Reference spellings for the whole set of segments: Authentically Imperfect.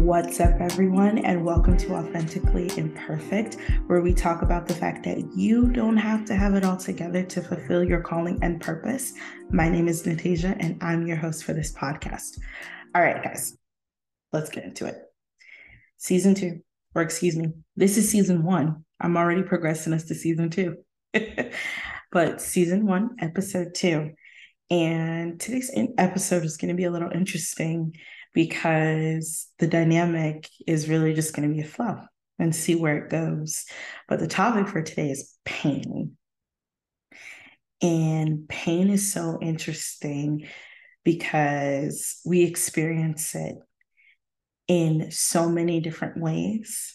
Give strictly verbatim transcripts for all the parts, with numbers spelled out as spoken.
What's up, everyone, and welcome to Authentically Imperfect, where we talk about the fact that you don't have to have it all together to fulfill your calling and purpose. My name is Natasha, and I'm your host for this podcast. All right, guys, let's get into it. Season two, or excuse me, this is season one. I'm already progressing us to season two, but season one, episode two. And today's episode is going to be a little interesting because the dynamic is really just going to be a flow and see where it goes. But the topic for today is pain. And pain is so interesting because we experience it in so many different ways.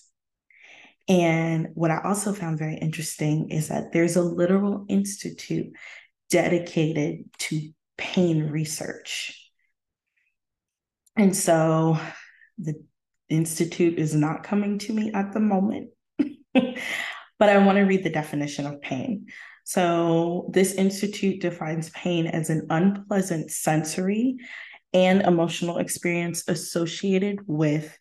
And what I also found very interesting is that there's a literal institute dedicated to pain research. And so the institute is not coming to me at the moment, but I want to read the definition of pain. So this institute defines pain as an unpleasant sensory and emotional experience associated with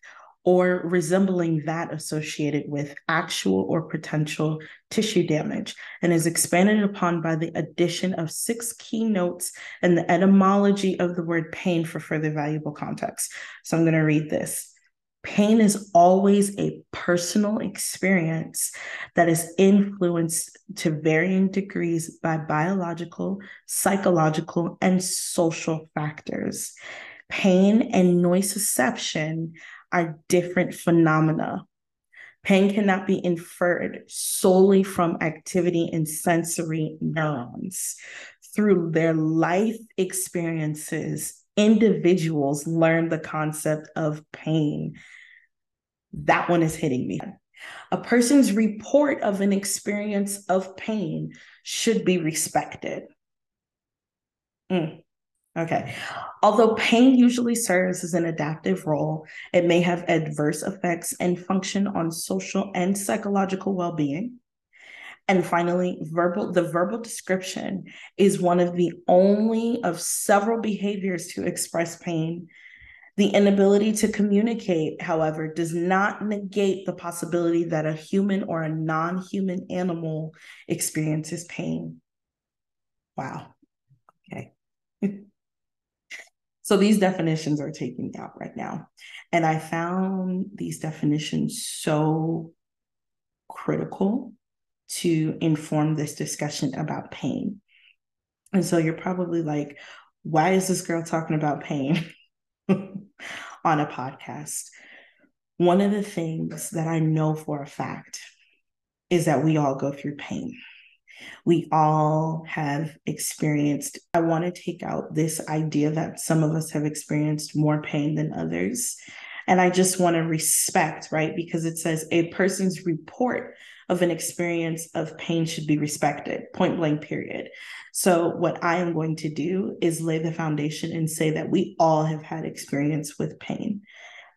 or resembling that associated with actual or potential tissue damage, and is expanded upon by the addition of six keynotes and the etymology of the word pain for further valuable context. So I'm going to read this. Pain is always a personal experience that is influenced to varying degrees by biological, psychological, and social factors. Pain and nociception are different phenomena. Pain cannot be inferred solely from activity in sensory neurons. Through their life experiences, individuals learn the concept of pain. That one is hitting me. A person's report of an experience of pain should be respected. Mm. Okay. Although pain usually serves as an adaptive role, it may have adverse effects and function on social and psychological well-being. And finally, verbal, the verbal description is one of the only of several behaviors to express pain. The inability to communicate, however, does not negate the possibility that a human or a non-human animal experiences pain. Wow. Okay. So these definitions are taken out right now. And I found these definitions so critical to inform this discussion about pain. And so you're probably like, why is this girl talking about pain on a podcast? One of the things that I know for a fact is that we all go through pain. We all have experienced. I want to take out this idea that some of us have experienced more pain than others. And I just want to respect, right? Because it says a person's report of an experience of pain should be respected, point blank, period. So what I am going to do is lay the foundation and say that we all have had experience with pain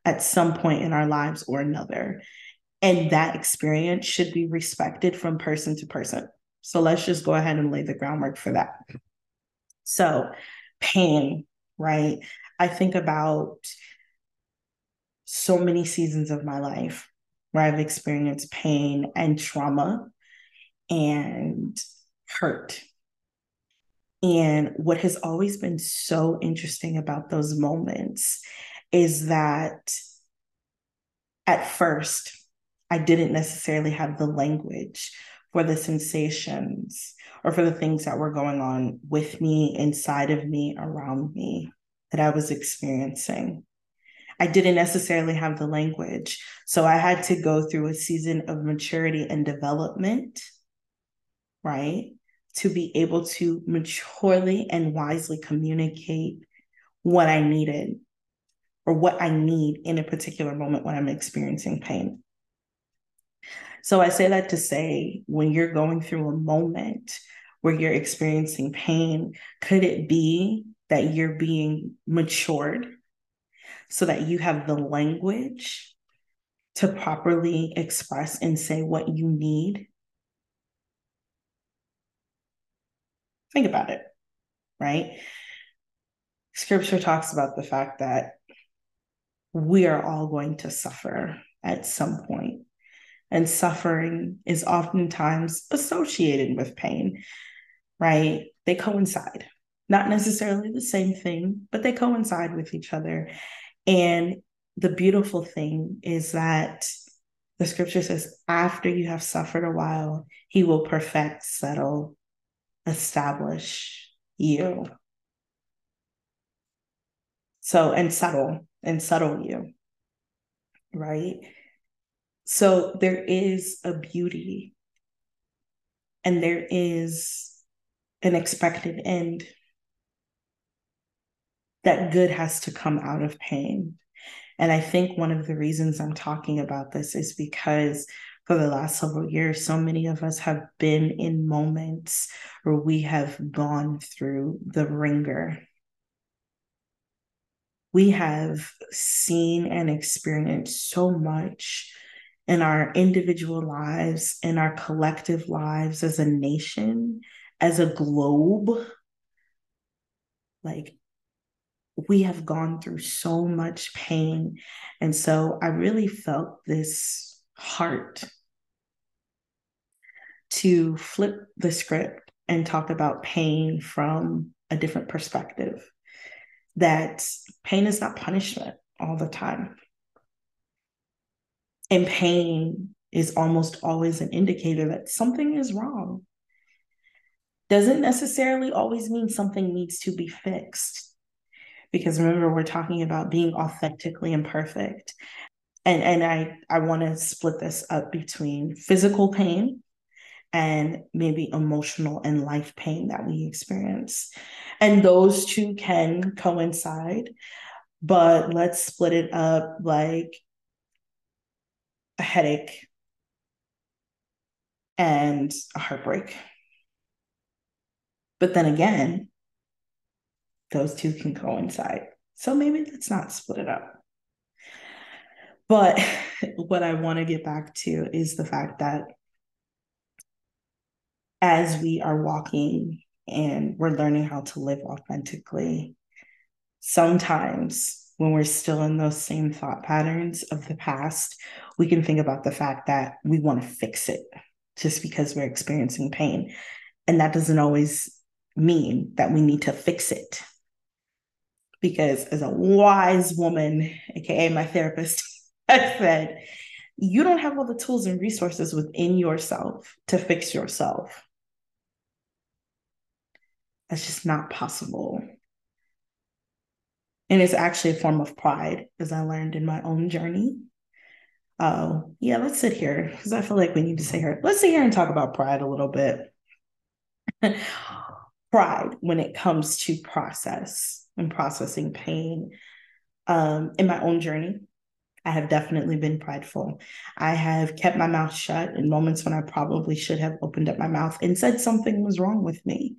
at some point in our lives or another. And that experience should be respected from person to person. So let's just go ahead and lay the groundwork for that. So pain, right? I think about so many seasons of my life where I've experienced pain and trauma and hurt. And what has always been so interesting about those moments is that at first, I didn't necessarily have the language for the sensations or for the things that were going on with me, inside of me, around me, that I was experiencing. I didn't necessarily have the language. So I had to go through a season of maturity and development, right? To be able to maturely and wisely communicate what I needed or what I need in a particular moment when I'm experiencing pain. So I say that to say, when you're going through a moment where you're experiencing pain, could it be that you're being matured so that you have the language to properly express and say what you need? Think about it, right? Scripture talks about the fact that we are all going to suffer at some point. And suffering is oftentimes associated with pain, right? They coincide, not necessarily the same thing, but they coincide with each other. And the beautiful thing is that the scripture says, after you have suffered a while, he will perfect, settle, establish you. So, and settle, and settle you, right? So there is a beauty and there is an expected end. That good has to come out of pain. And I think one of the reasons I'm talking about this is because for the last several years, so many of us have been in moments where we have gone through the ringer. We have seen and experienced so much in our individual lives, in our collective lives, as a nation, as a globe. Like, we have gone through so much pain. And so I really felt this heart to flip the script and talk about pain from a different perspective. That pain is not punishment all the time. And pain is almost always an indicator that something is wrong. Doesn't necessarily always mean something needs to be fixed. Because remember, we're talking about being authentically imperfect. And, and I, I want to split this up between physical pain and maybe emotional and life pain that we experience. And those two can coincide, but let's split it up like a headache and a heartbreak. But then again, those two can coincide. So maybe let's not split it up. But what I want to get back to is the fact that as we are walking and we're learning how to live authentically, sometimes when we're still in those same thought patterns of the past, we can think about the fact that we want to fix it just because we're experiencing pain. And that doesn't always mean that we need to fix it. Because as a wise woman, A K A my therapist, I said, you don't have all the tools and resources within yourself to fix yourself. That's just not possible. And it's actually a form of pride, as I learned in my own journey. Uh, yeah, let's sit here, because I feel like we need to sit here. Let's sit here and talk about pride a little bit. Pride, when it comes to process and processing pain. Um, in my own journey, I have definitely been prideful. I have kept my mouth shut in moments when I probably should have opened up my mouth and said something was wrong with me.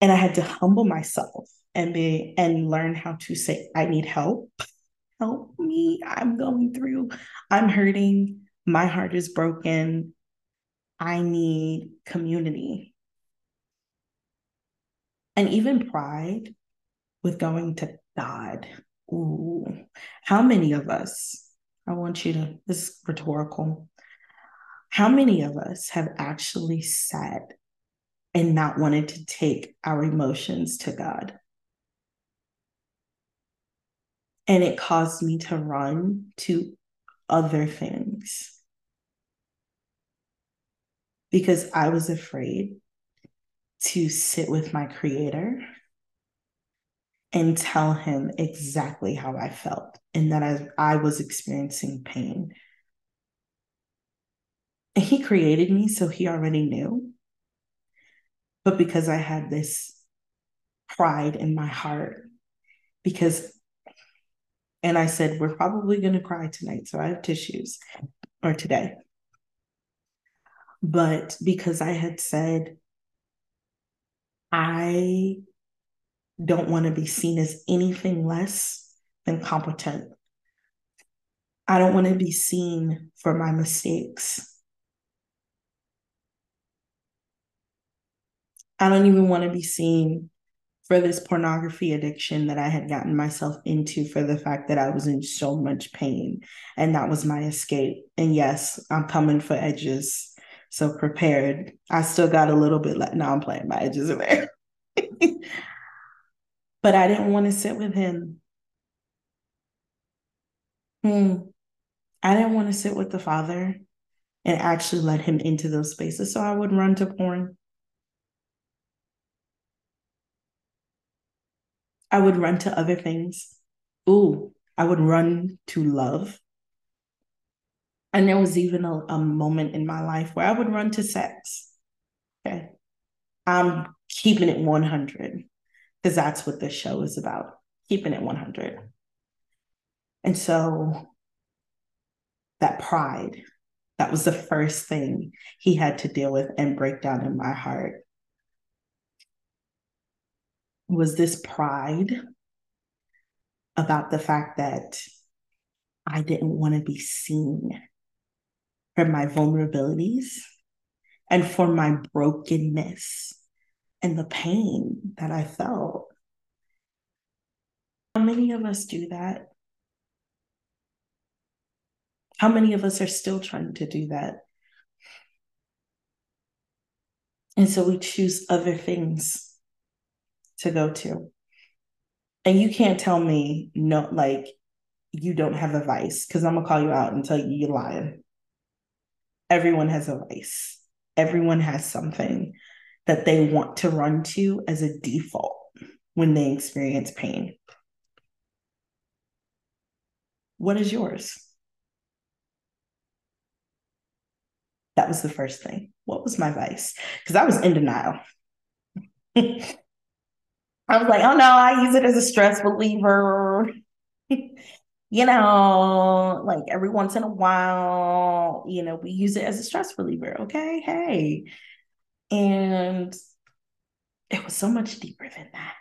And I had to humble myself and be and learn how to say, I need help. Help me. I'm going through. I'm hurting. My heart is broken. I need community. And even pride with going to God. Ooh, how many of us, I want you to, this is rhetorical. How many of us have actually sat and not wanted to take our emotions to God? And it caused me to run to other things because I was afraid to sit with my creator and tell him exactly how I felt and that I, I was experiencing pain. And he created me, so he already knew. But because I had this pride in my heart, because and I said, we're probably going to cry tonight, so I have tissues, or today. But because I had said, I don't want to be seen as anything less than competent. I don't want to be seen for my mistakes. I don't even want to be seen for this pornography addiction that I had gotten myself into, for the fact that I was in so much pain, and that was my escape. And yes, I'm coming for edges, so prepared. I still got a little bit left. Now I'm playing my edges away. But I didn't want to sit with him. Hmm. I didn't want to sit with the father and actually let him into those spaces. So I would run to porn. I would run to other things. Ooh, I would run to love. And there was even a, a moment in my life where I would run to sex. Okay. I'm keeping it one hundred because that's what this show is about. Keeping it one hundred. And so that pride, that was the first thing he had to deal with and break down in my heart. Was this pride about the fact that I didn't want to be seen for my vulnerabilities and for my brokenness and the pain that I felt. How many of us do that? How many of us are still trying to do that? And so we choose other things to go to. And you can't tell me no, like you don't have a vice, because I'm gonna call you out and tell you you're lying. Everyone has a vice. Everyone has something that they want to run to as a default when they experience pain. What is yours? That was the first thing. What was my vice? Because I was in denial. I was like, oh no, I use it as a stress reliever. You know, like every once in a while, you know, we use it as a stress reliever. Okay, hey. And it was so much deeper than that.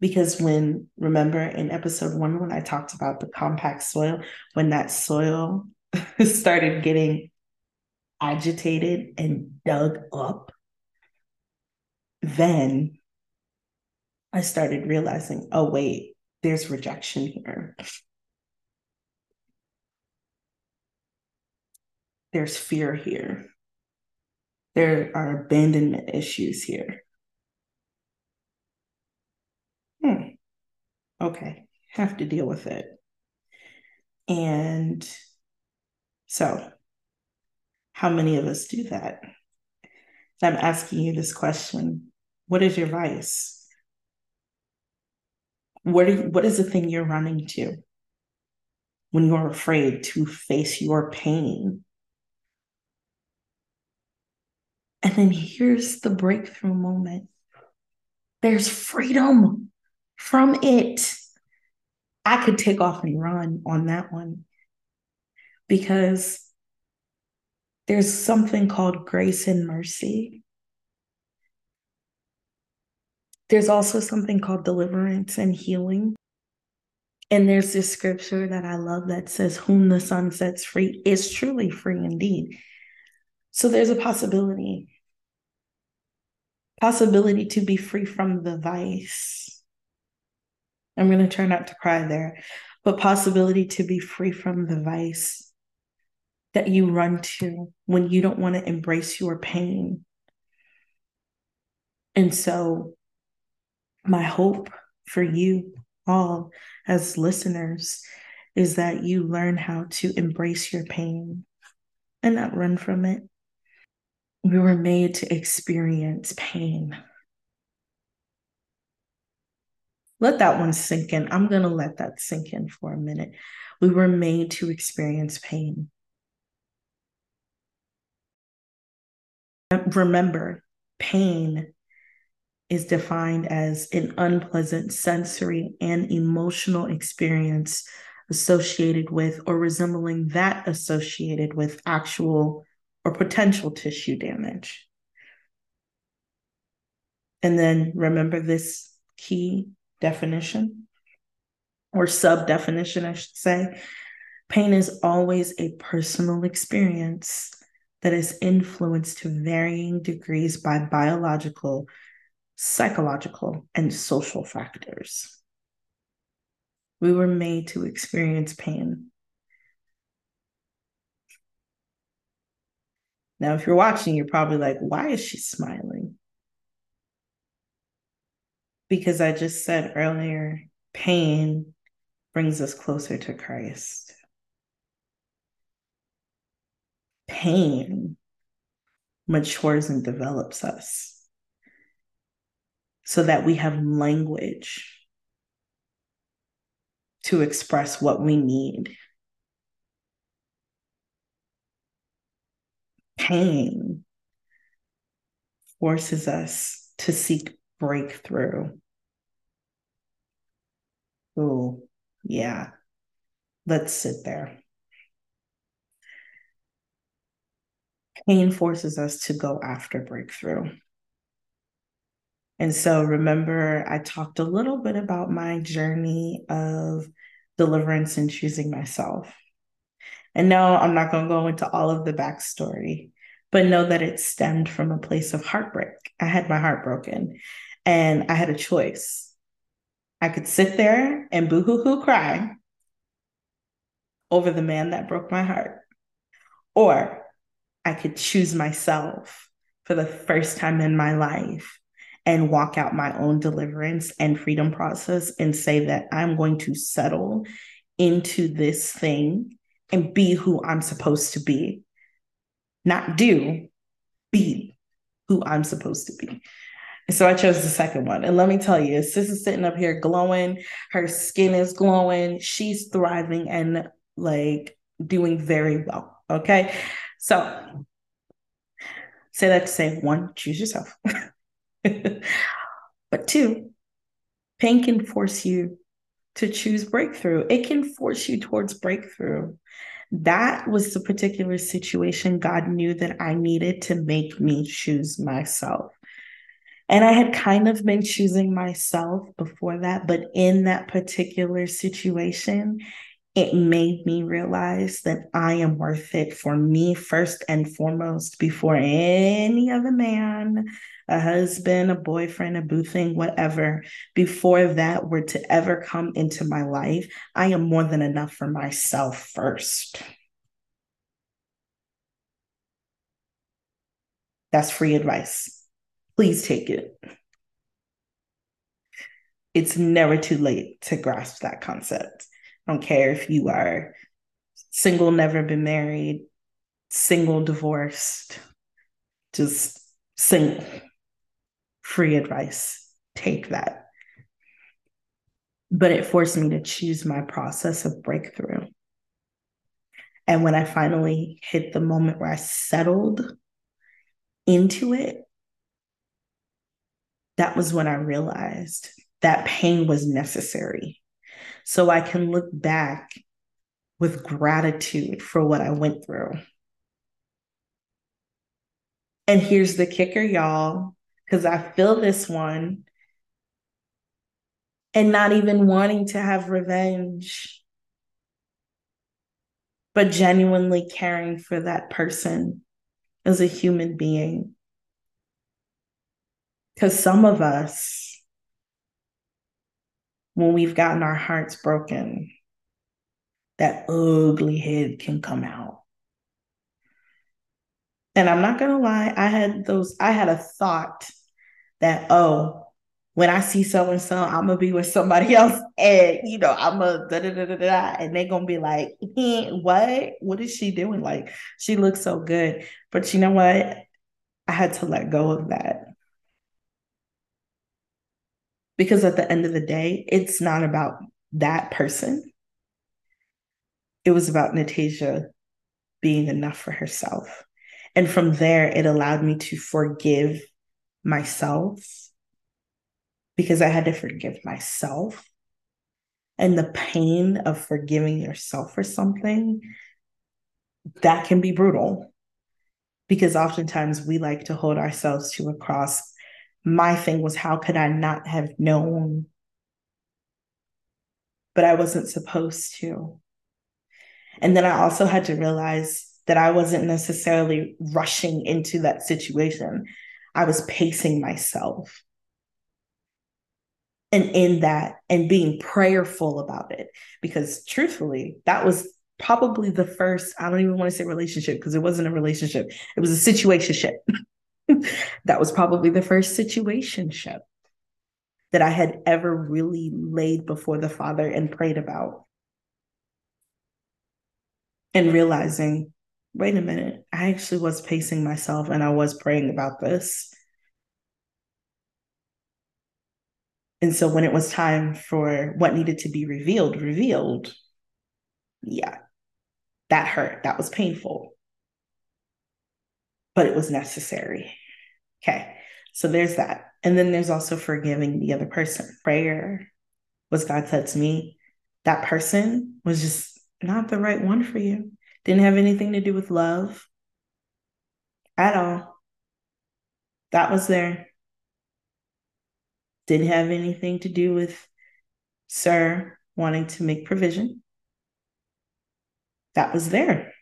Because when, remember in episode one, when I talked about the compact soil, when that soil started getting agitated and dug up, then I started realizing, oh, wait, there's rejection here. There's fear here. There are abandonment issues here. Hmm. Okay, have to deal with it. And so, how many of us do that? I'm asking you this question. What is your vice? What, are you, what is the thing you're running to when you're afraid to face your pain? And then here's the breakthrough moment. There's freedom from it. I could take off and run on that one, because there's something called grace and mercy. There's also something called deliverance and healing. And there's this scripture that I love that says, whom the Son sets free is truly free indeed. So there's a possibility, possibility to be free from the vice. I'm going to try not to cry there, but possibility to be free from the vice that you run to when you don't want to embrace your pain. And so my hope for you all as listeners is that you learn how to embrace your pain and not run from it. We were made to experience pain. Let that one sink in. I'm going to let that sink in for a minute. We were made to experience pain. Remember, pain is defined as an unpleasant sensory and emotional experience associated with or resembling that associated with actual or potential tissue damage. And then remember this key definition, or sub-definition, I should say. Pain is always a personal experience that is influenced to varying degrees by biological psychological, and social factors. We were made to experience pain. Now, if you're watching, you're probably like, why is she smiling? Because I just said earlier, pain brings us closer to Christ. Pain matures and develops us so that we have language to express what we need. Pain forces us to seek breakthrough. Oh, yeah. Let's sit there. Pain forces us to go after breakthrough. And so remember, I talked a little bit about my journey of deliverance and choosing myself. And no, I'm not going to go into all of the backstory, but know that it stemmed from a place of heartbreak. I had my heart broken and I had a choice. I could sit there and boo-hoo-hoo cry over the man that broke my heart, or I could choose myself for the first time in my life and walk out my own deliverance and freedom process and say that I'm going to settle into this thing and be who I'm supposed to be. Not do, be who I'm supposed to be. And so I chose the second one. And let me tell you, sis is sitting up here glowing. Her skin is glowing. She's thriving and like doing very well. Okay. So say that to say, one, choose yourself. But two, pain can force you to choose breakthrough. It can force you towards breakthrough. That was the particular situation God knew that I needed to make me choose myself. And I had kind of been choosing myself before that, but in that particular situation, it made me realize that I am worth it for me first and foremost before any other man, a husband, a boyfriend, a boo thing, whatever. Before that were to ever come into my life, I am more than enough for myself first. That's free advice. Please take it. It's never too late to grasp that concept. I don't care if you are single, never been married, single, divorced, just single. Free advice. Take that. But it forced me to choose my process of breakthrough. And when I finally hit the moment where I settled into it, that was when I realized that pain was necessary. So I can look back with gratitude for what I went through. And here's the kicker, y'all, because I feel this one. And not even wanting to have revenge, but genuinely caring for that person as a human being. Because some of us, when we've gotten our hearts broken, that ugly head can come out. And I'm not going to lie, I had those, I had a thought that, oh, when I see so-and-so, I'm going to be with somebody else. And, you know, I'm a da-da-da-da-da. And they're going to be like, eh, what? What is she doing? Like, she looks so good. But you know what? I had to let go of that. Because at the end of the day, it's not about that person. It was about Natasha being enough for herself. And from there, it allowed me to forgive myself, because I had to forgive myself. And the pain of forgiving yourself for something, that can be brutal, because oftentimes we like to hold ourselves to a cross. My thing was, how could I not have known? But I wasn't supposed to. And then I also had to realize that I wasn't necessarily rushing into that situation. I was pacing myself. and in that and being prayerful about it. Because truthfully, that was probably the first, I don't even want to say relationship because it wasn't a relationship. It was a situationship. That was probably the first situationship that I had ever really laid before the Father and prayed about. And realizing, wait a minute, I actually was pacing myself and I was praying about this. And so when it was time for what needed to be revealed, revealed, yeah, that hurt. That was painful. But it was necessary. Okay, so there's that. And then there's also forgiving the other person. Prayer was God said to me, that person was just not the right one for you. Didn't have anything to do with love at all. That was there. Didn't have anything to do with sir wanting to make provision. That was there.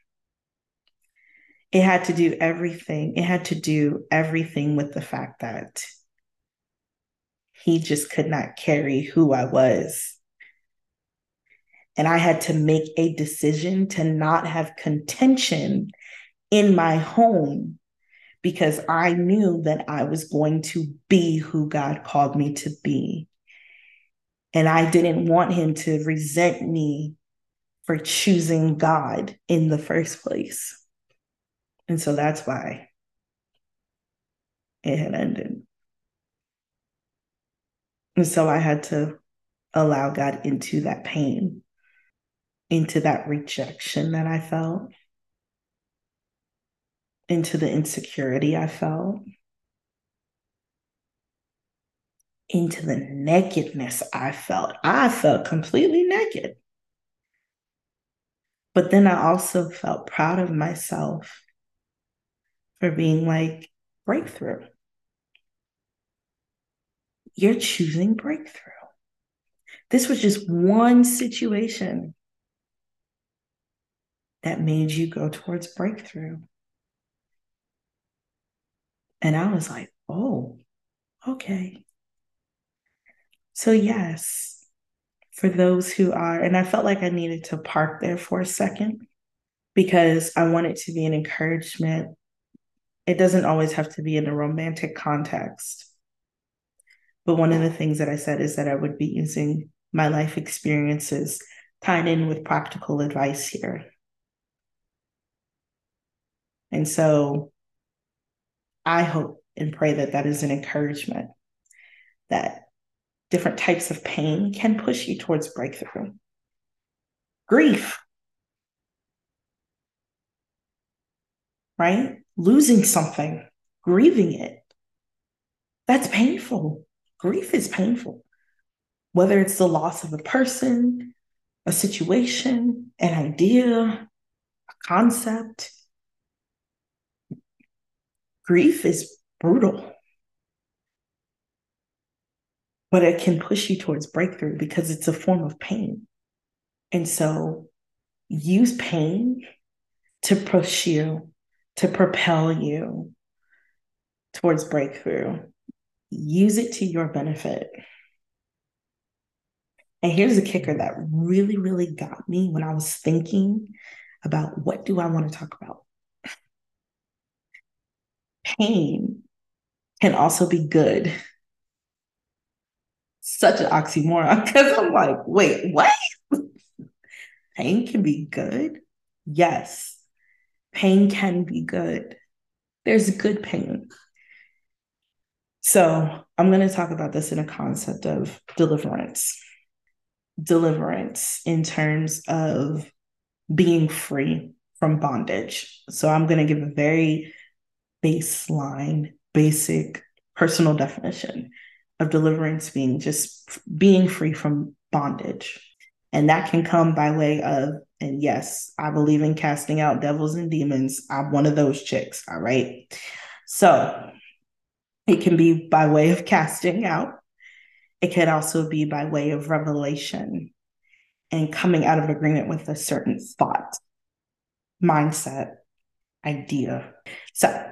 It had to do everything. It had to do everything with the fact that he just could not carry who I was. And I had to make a decision to not have contention in my home because I knew that I was going to be who God called me to be. And I didn't want him to resent me for choosing God in the first place. And so that's why it had ended. And so I had to allow God into that pain, into that rejection that I felt, into the insecurity I felt, into the nakedness I felt. I felt completely naked. But then I also felt proud of myself for being like, breakthrough. You're choosing breakthrough. This was just one situation that made you go towards breakthrough. And I was like, oh, okay. So yes, for those who are, and I felt like I needed to park there for a second because I want it to be an encouragement. It doesn't always have to be in a romantic context. But one of the things that I said is that I would be using my life experiences tied in with practical advice here. And so I hope and pray that that is an encouragement, that different types of pain can push you towards breakthrough. Grief, right? Losing something, grieving it. That's painful. Grief is painful. Whether it's the loss of a person, a situation, an idea, a concept. Grief is brutal. But it can push you towards breakthrough because it's a form of pain. And so use pain to push you, to propel you towards breakthrough. Use it to your benefit. And here's a kicker that really, really got me when I was thinking about what do I want to talk about? Pain can also be good. Such an oxymoron because I'm like, wait, what? Pain can be good? Yes, pain can be good. There's good pain. So I'm going to talk about this in a concept of deliverance. Deliverance in terms of being free from bondage. So I'm going to give a very baseline, basic personal definition of deliverance being just being free from bondage. And that can come by way of, and yes, I believe in casting out devils and demons. I'm one of those chicks. All right. So it can be by way of casting out. It can also be by way of revelation and coming out of agreement with a certain thought, mindset, idea. So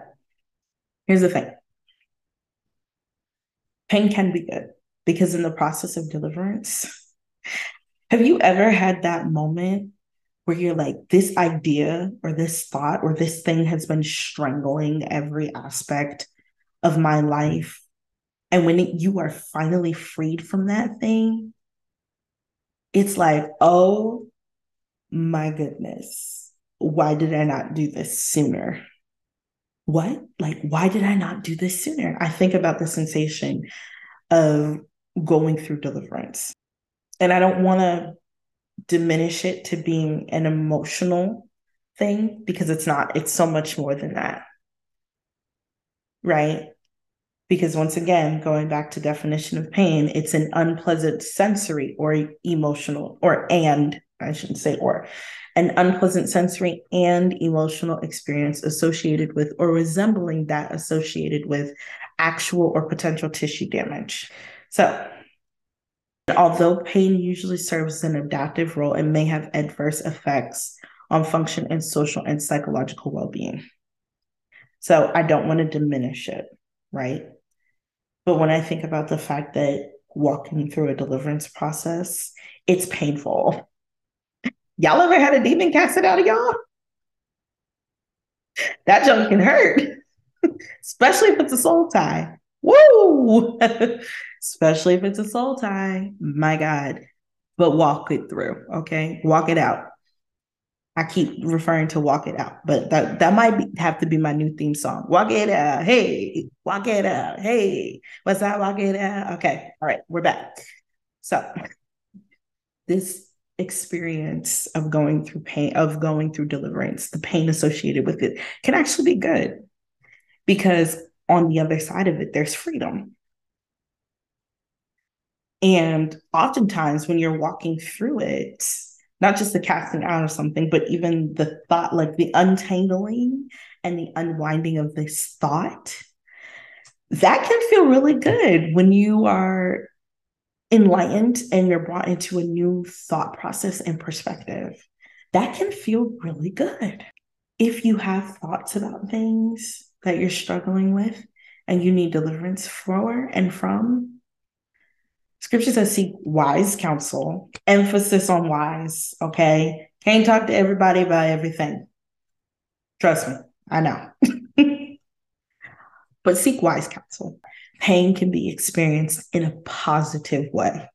here's the thing. Pain can be good. because in the process of deliverance, have you ever had that moment where you're like, this idea or this thought or this thing has been strangling every aspect of my life? And when it, you are finally freed from that thing, it's like, oh my goodness, why did I not do this sooner? What? Like, why did I not do this sooner? I think about the sensation of going through deliverance. And I don't want to diminish it to being an emotional thing, because it's not, it's so much more than that. Right? Because once again, going back to definition of pain, it's an unpleasant sensory or emotional or and, I shouldn't say or, an unpleasant sensory and emotional experience associated with or resembling that associated with actual or potential tissue damage. So although pain usually serves an adaptive role, it may have adverse effects on function and social and psychological well-being. So I don't want to diminish it, right? But when I think about the fact that walking through a deliverance process, it's painful. Y'all ever had a demon cast it out of y'all? That junk can hurt, especially if it's a soul tie. Woo! Especially if it's a soul tie. My God. But walk it through, okay? Walk it out. I keep referring to walk it out, but that, that might be, have to be my new theme song. Walk it out. Hey, walk it out. Hey, what's that? Walk it out. Okay. All right. We're back. So this experience of going through pain, of going through deliverance, the pain associated with it can actually be good, because on the other side of it, there's freedom. And oftentimes when you're walking through it, not just the casting out of something, but even the thought, like the untangling and the unwinding of this thought, that can feel really good when you are enlightened and you're brought into a new thought process and perspective. That can feel really good. If you have thoughts about things that you're struggling with and you need deliverance for and from, Scripture says seek wise counsel, emphasis on wise, okay? Can't talk to everybody about everything. Trust me, I know. But seek wise counsel. Pain can be experienced in a positive way.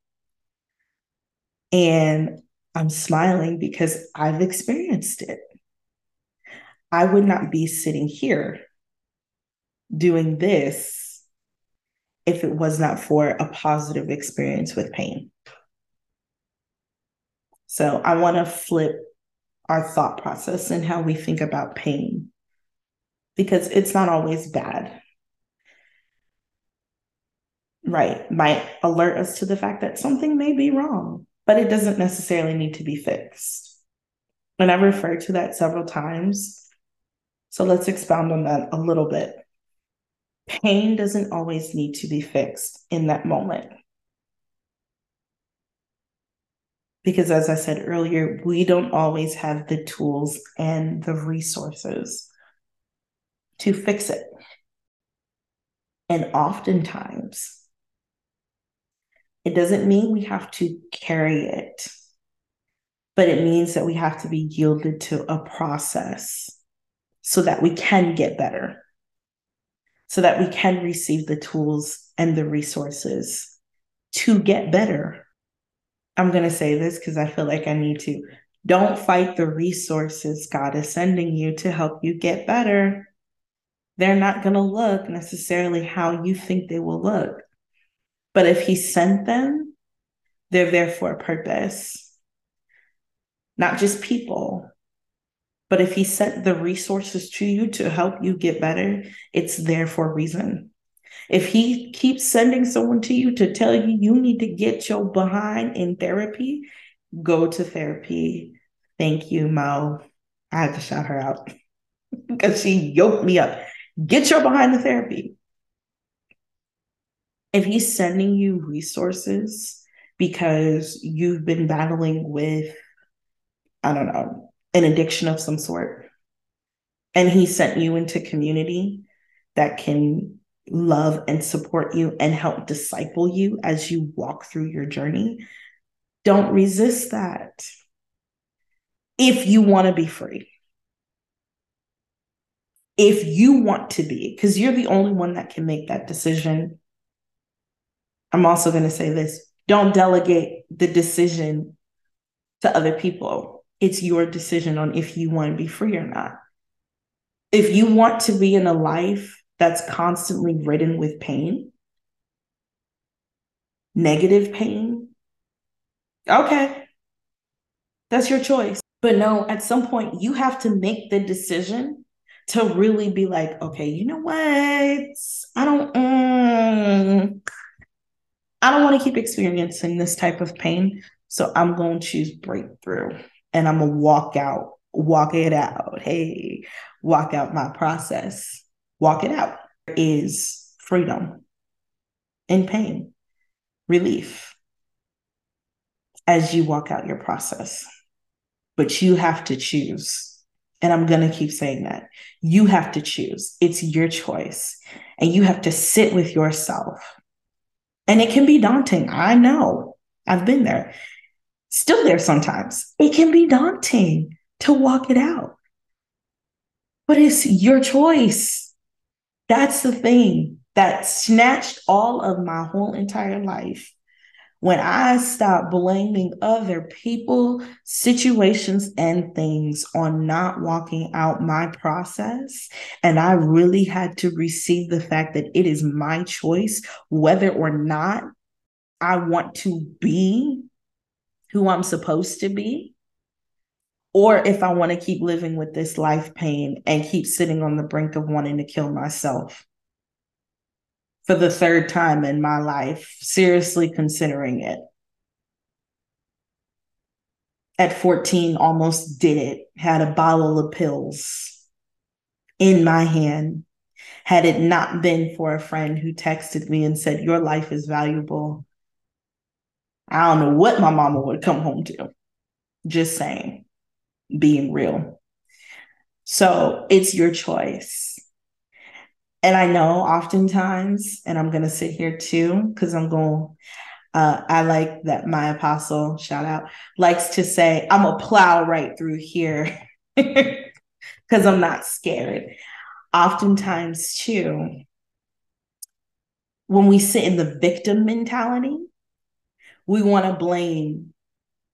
And I'm smiling because I've experienced it. I would not be sitting here doing this if it was not for a positive experience with pain. So I want to flip our thought process and how we think about pain, because it's not always bad. Right, might alert us to the fact that something may be wrong, but it doesn't necessarily need to be fixed. And I've referred to that several times. So let's expound on that a little bit. Pain doesn't always need to be fixed in that moment. Because as I said earlier, we don't always have the tools and the resources to fix it. And oftentimes, it doesn't mean we have to carry it, but it means that we have to be yielded to a process so that we can get better, so that we can receive the tools and the resources to get better. I'm going to say this because I feel like I need to. Don't fight the resources God is sending you to help you get better. They're not going to look necessarily how you think they will look. But if He sent them, they're there for a purpose. Not just people. But if He sent the resources to you to help you get better, it's there for a reason. If He keeps sending someone to you to tell you you need to get your behind in therapy, go to therapy. Thank you, Mo. I had to shout her out because she yoked me up. Get your behind to therapy. If He's sending you resources because you've been battling with, I don't know, an addiction of some sort, and He sent you into community that can love and support you and help disciple you as you walk through your journey. Don't resist that if you want to be free. If you want to be, because you're the only one that can make that decision. I'm also going to say this. Don't delegate the decision to other people. It's your decision on if you want to be free or not. If you want to be in a life that's constantly ridden with pain, negative pain, okay, that's your choice. But no, at some point you have to make the decision to really be like, okay, you know what? I don't, mm, I don't want to keep experiencing this type of pain. So I'm going to choose breakthrough and I'm going to walk out, walk it out. Hey, walk out my process, walk it out. There is freedom in pain, relief as you walk out your process, but you have to choose. And I'm going to keep saying that. You have to choose. It's your choice. And you have to sit with yourself. And it can be daunting. I know. I've been there. Still there sometimes. It can be daunting to walk it out. But it's your choice. That's the thing that snatched all of my whole entire life. When I stopped blaming other people, situations, and things on not walking out my process, and I really had to receive the fact that it is my choice whether or not I want to be who I'm supposed to be, or if I want to keep living with this life pain and keep sitting on the brink of wanting to kill myself. For the third time in my life, seriously considering it. At fourteen, almost did it. Had a bottle of pills in my hand. Had it not been for a friend who texted me and said, your life is valuable, I don't know what my mama would come home to. Just saying, being real. So it's your choice. And I know oftentimes, and I'm going to sit here too, because I'm going, uh, I like that my apostle, shout out, likes to say, I'm a plow right through here because I'm not scared. Oftentimes too, when we sit in the victim mentality, we want to blame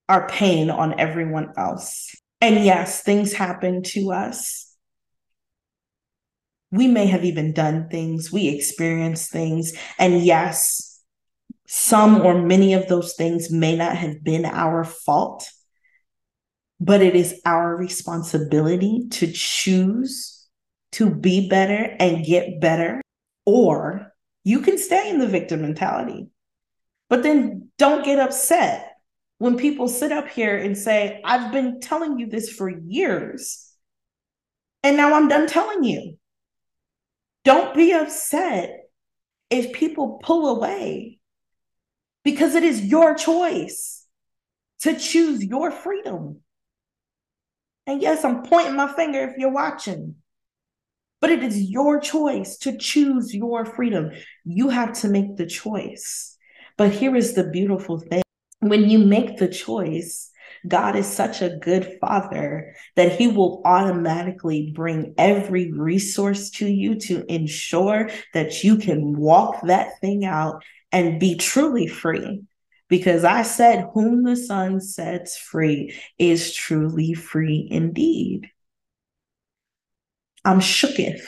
our pain on everyone else. And yes, things happen to us. We may have even done things, we experienced things, and yes, some or many of those things may not have been our fault, but it is our responsibility to choose to be better and get better, or you can stay in the victim mentality, but then don't get upset when people sit up here and say, I've been telling you this for years, and now I'm done telling you. Don't be upset if people pull away, because it is your choice to choose your freedom. And yes, I'm pointing my finger if you're watching, but it is your choice to choose your freedom. You have to make the choice. But here is the beautiful thing. When you make the choice, God is such a good father that he will automatically bring every resource to you to ensure that you can walk that thing out and be truly free. Because I said, whom the Son sets free is truly free indeed. I'm shooketh.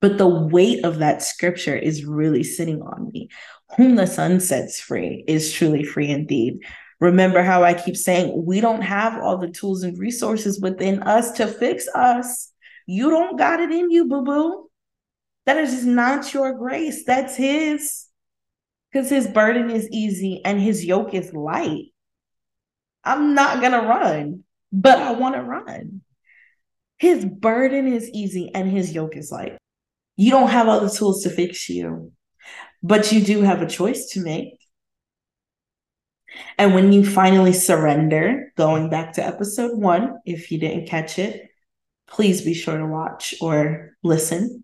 But the weight of that scripture is really sitting on me. Whom the Son sets free is truly free indeed. Remember how I keep saying, we don't have all the tools and resources within us to fix us. You don't got it in you, boo-boo. That is just not your grace. That's his. Because his burden is easy and his yoke is light. I'm not going to run, but I want to run. His burden is easy and his yoke is light. You don't have all the tools to fix you, but you do have a choice to make. And when you finally surrender, going back to episode one, if you didn't catch it, please be sure to watch or listen.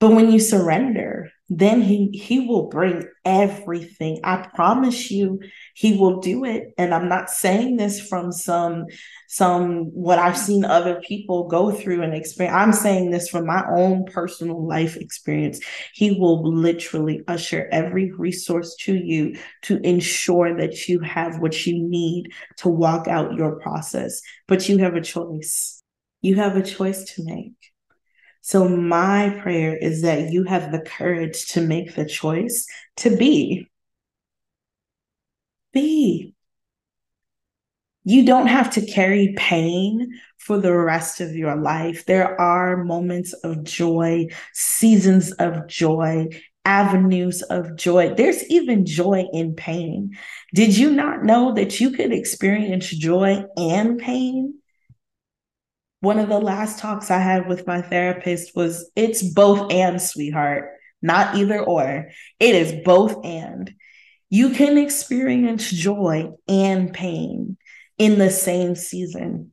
But when you surrender, then he, he will bring everything. I promise you, he will do it. And I'm not saying this from some, some, what I've seen other people go through and experience. I'm saying this from my own personal life experience. He will literally usher every resource to you to ensure that you have what you need to walk out your process. But you have a choice. You have a choice to make. So my prayer is that you have the courage to make the choice to be. Be. You don't have to carry pain for the rest of your life. There are moments of joy, seasons of joy, avenues of joy. There's even joy in pain. Did you not know that you could experience joy and pain? One of the last talks I had with my therapist was, it's both and, sweetheart, not either or. It is both and. You can experience joy and pain in the same season,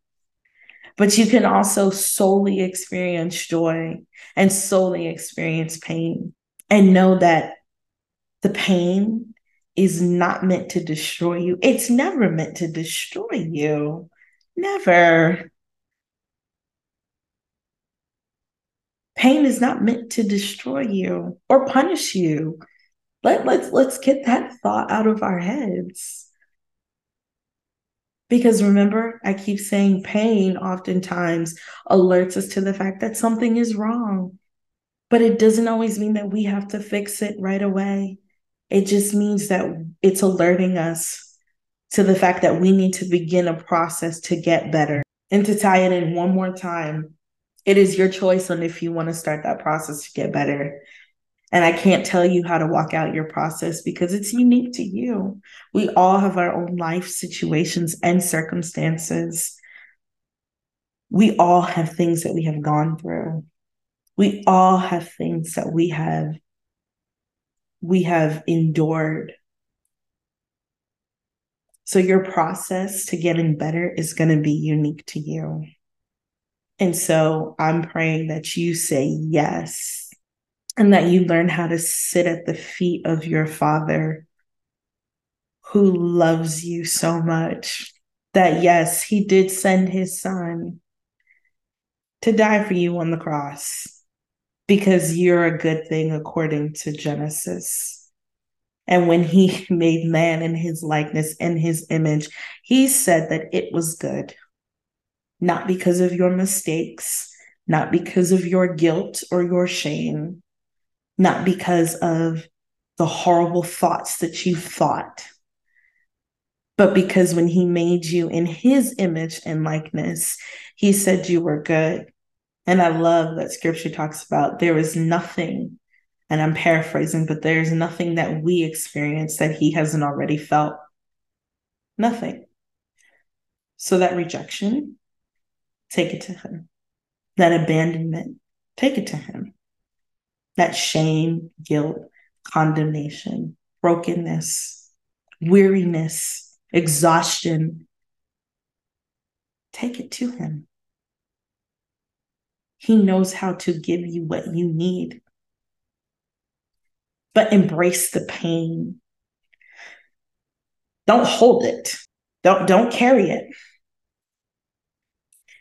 but you can also solely experience joy and solely experience pain, and know that the pain is not meant to destroy you. It's never meant to destroy you. Never. Pain is not meant to destroy you or punish you. Let, let's, let's get that thought out of our heads. Because remember, I keep saying pain oftentimes alerts us to the fact that something is wrong. But it doesn't always mean that we have to fix it right away. It just means that it's alerting us to the fact that we need to begin a process to get better. And to tie it in one more time, it is your choice on if you want to start that process to get better. And I can't tell you how to walk out your process because it's unique to you. We all have our own life situations and circumstances. We all have things that we have gone through. We all have things that we have, we have endured. So your process to getting better is going to be unique to you. And so I'm praying that you say yes, and that you learn how to sit at the feet of your Father who loves you so much that, yes, he did send his son to die for you on the cross because you're a good thing according to Genesis. And when he made man in his likeness and his image, he said that it was good. Not because of your mistakes, not because of your guilt or your shame, not because of the horrible thoughts that you thought, but because when he made you in his image and likeness, he said you were good. And I love that scripture talks about there is nothing, and I'm paraphrasing, but there's nothing that we experience that he hasn't already felt. Nothing. So that rejection, take it to him. That abandonment, take it to him. That shame, guilt, condemnation, brokenness, weariness, exhaustion, take it to him. He knows how to give you what you need. But embrace the pain. Don't hold it. Don't, don't carry it.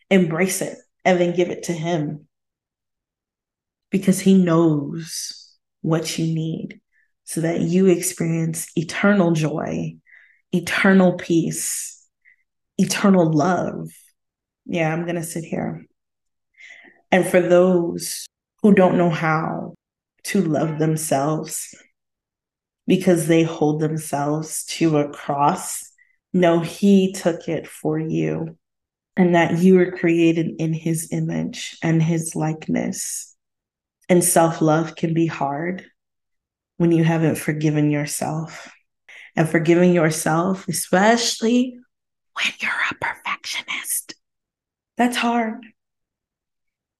Embrace it and then give it to him, because he knows what you need so that you experience eternal joy, eternal peace, eternal love. Yeah, I'm going to sit here. And for those who don't know how to love themselves because they hold themselves to a cross, no, he took it for you. And that you were created in his image and his likeness. And self-love can be hard when you haven't forgiven yourself. And forgiving yourself, especially when you're a perfectionist, that's hard.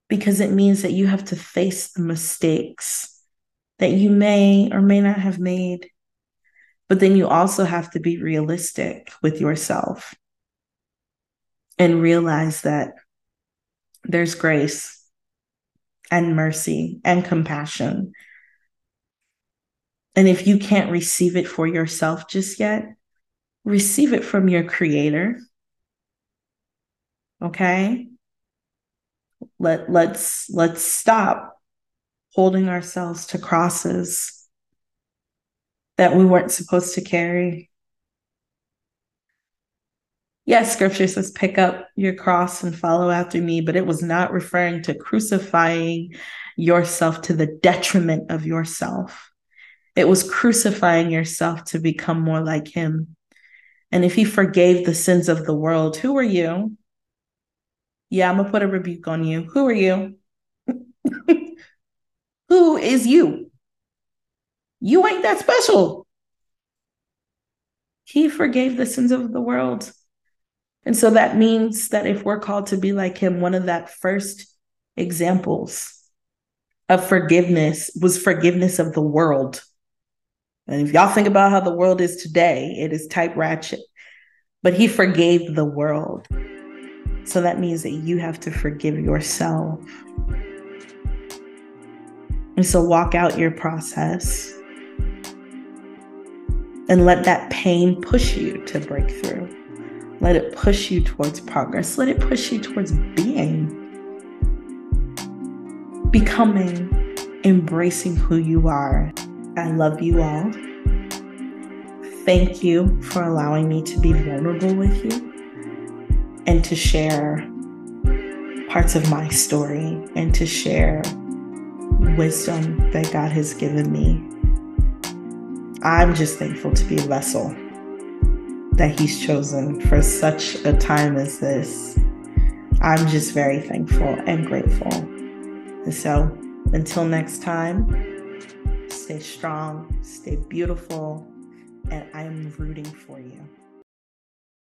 Because it means that you have to face the mistakes that you may or may not have made. But then you also have to be realistic with yourself. And realize that there's grace and mercy and compassion. And if you can't receive it for yourself just yet, receive it from your Creator. Okay? Let, let's, let's stop holding ourselves to crosses that we weren't supposed to carry. Yes, scripture says, pick up your cross and follow after me, but it was not referring to crucifying yourself to the detriment of yourself. It was crucifying yourself to become more like him. And if he forgave the sins of the world, who are you? Yeah, I'm going to put a rebuke on you. Who are you? Who is you? You ain't that special. He forgave the sins of the world. And so that means that if we're called to be like him, one of that first examples of forgiveness was forgiveness of the world. And if y'all think about how the world is today, it is type ratchet. But he forgave the world. So that means that you have to forgive yourself. And so walk out your process and let that pain push you to breakthrough. Let it push you towards progress. Let it push you towards being, becoming, embracing who you are. I love you all. Thank you for allowing me to be vulnerable with you and to share parts of my story and to share wisdom that God has given me. I'm just thankful to be a vessel that he's chosen for such a time as this. I'm just very thankful and grateful. And so until next time, stay strong, stay beautiful, and I'm rooting for you.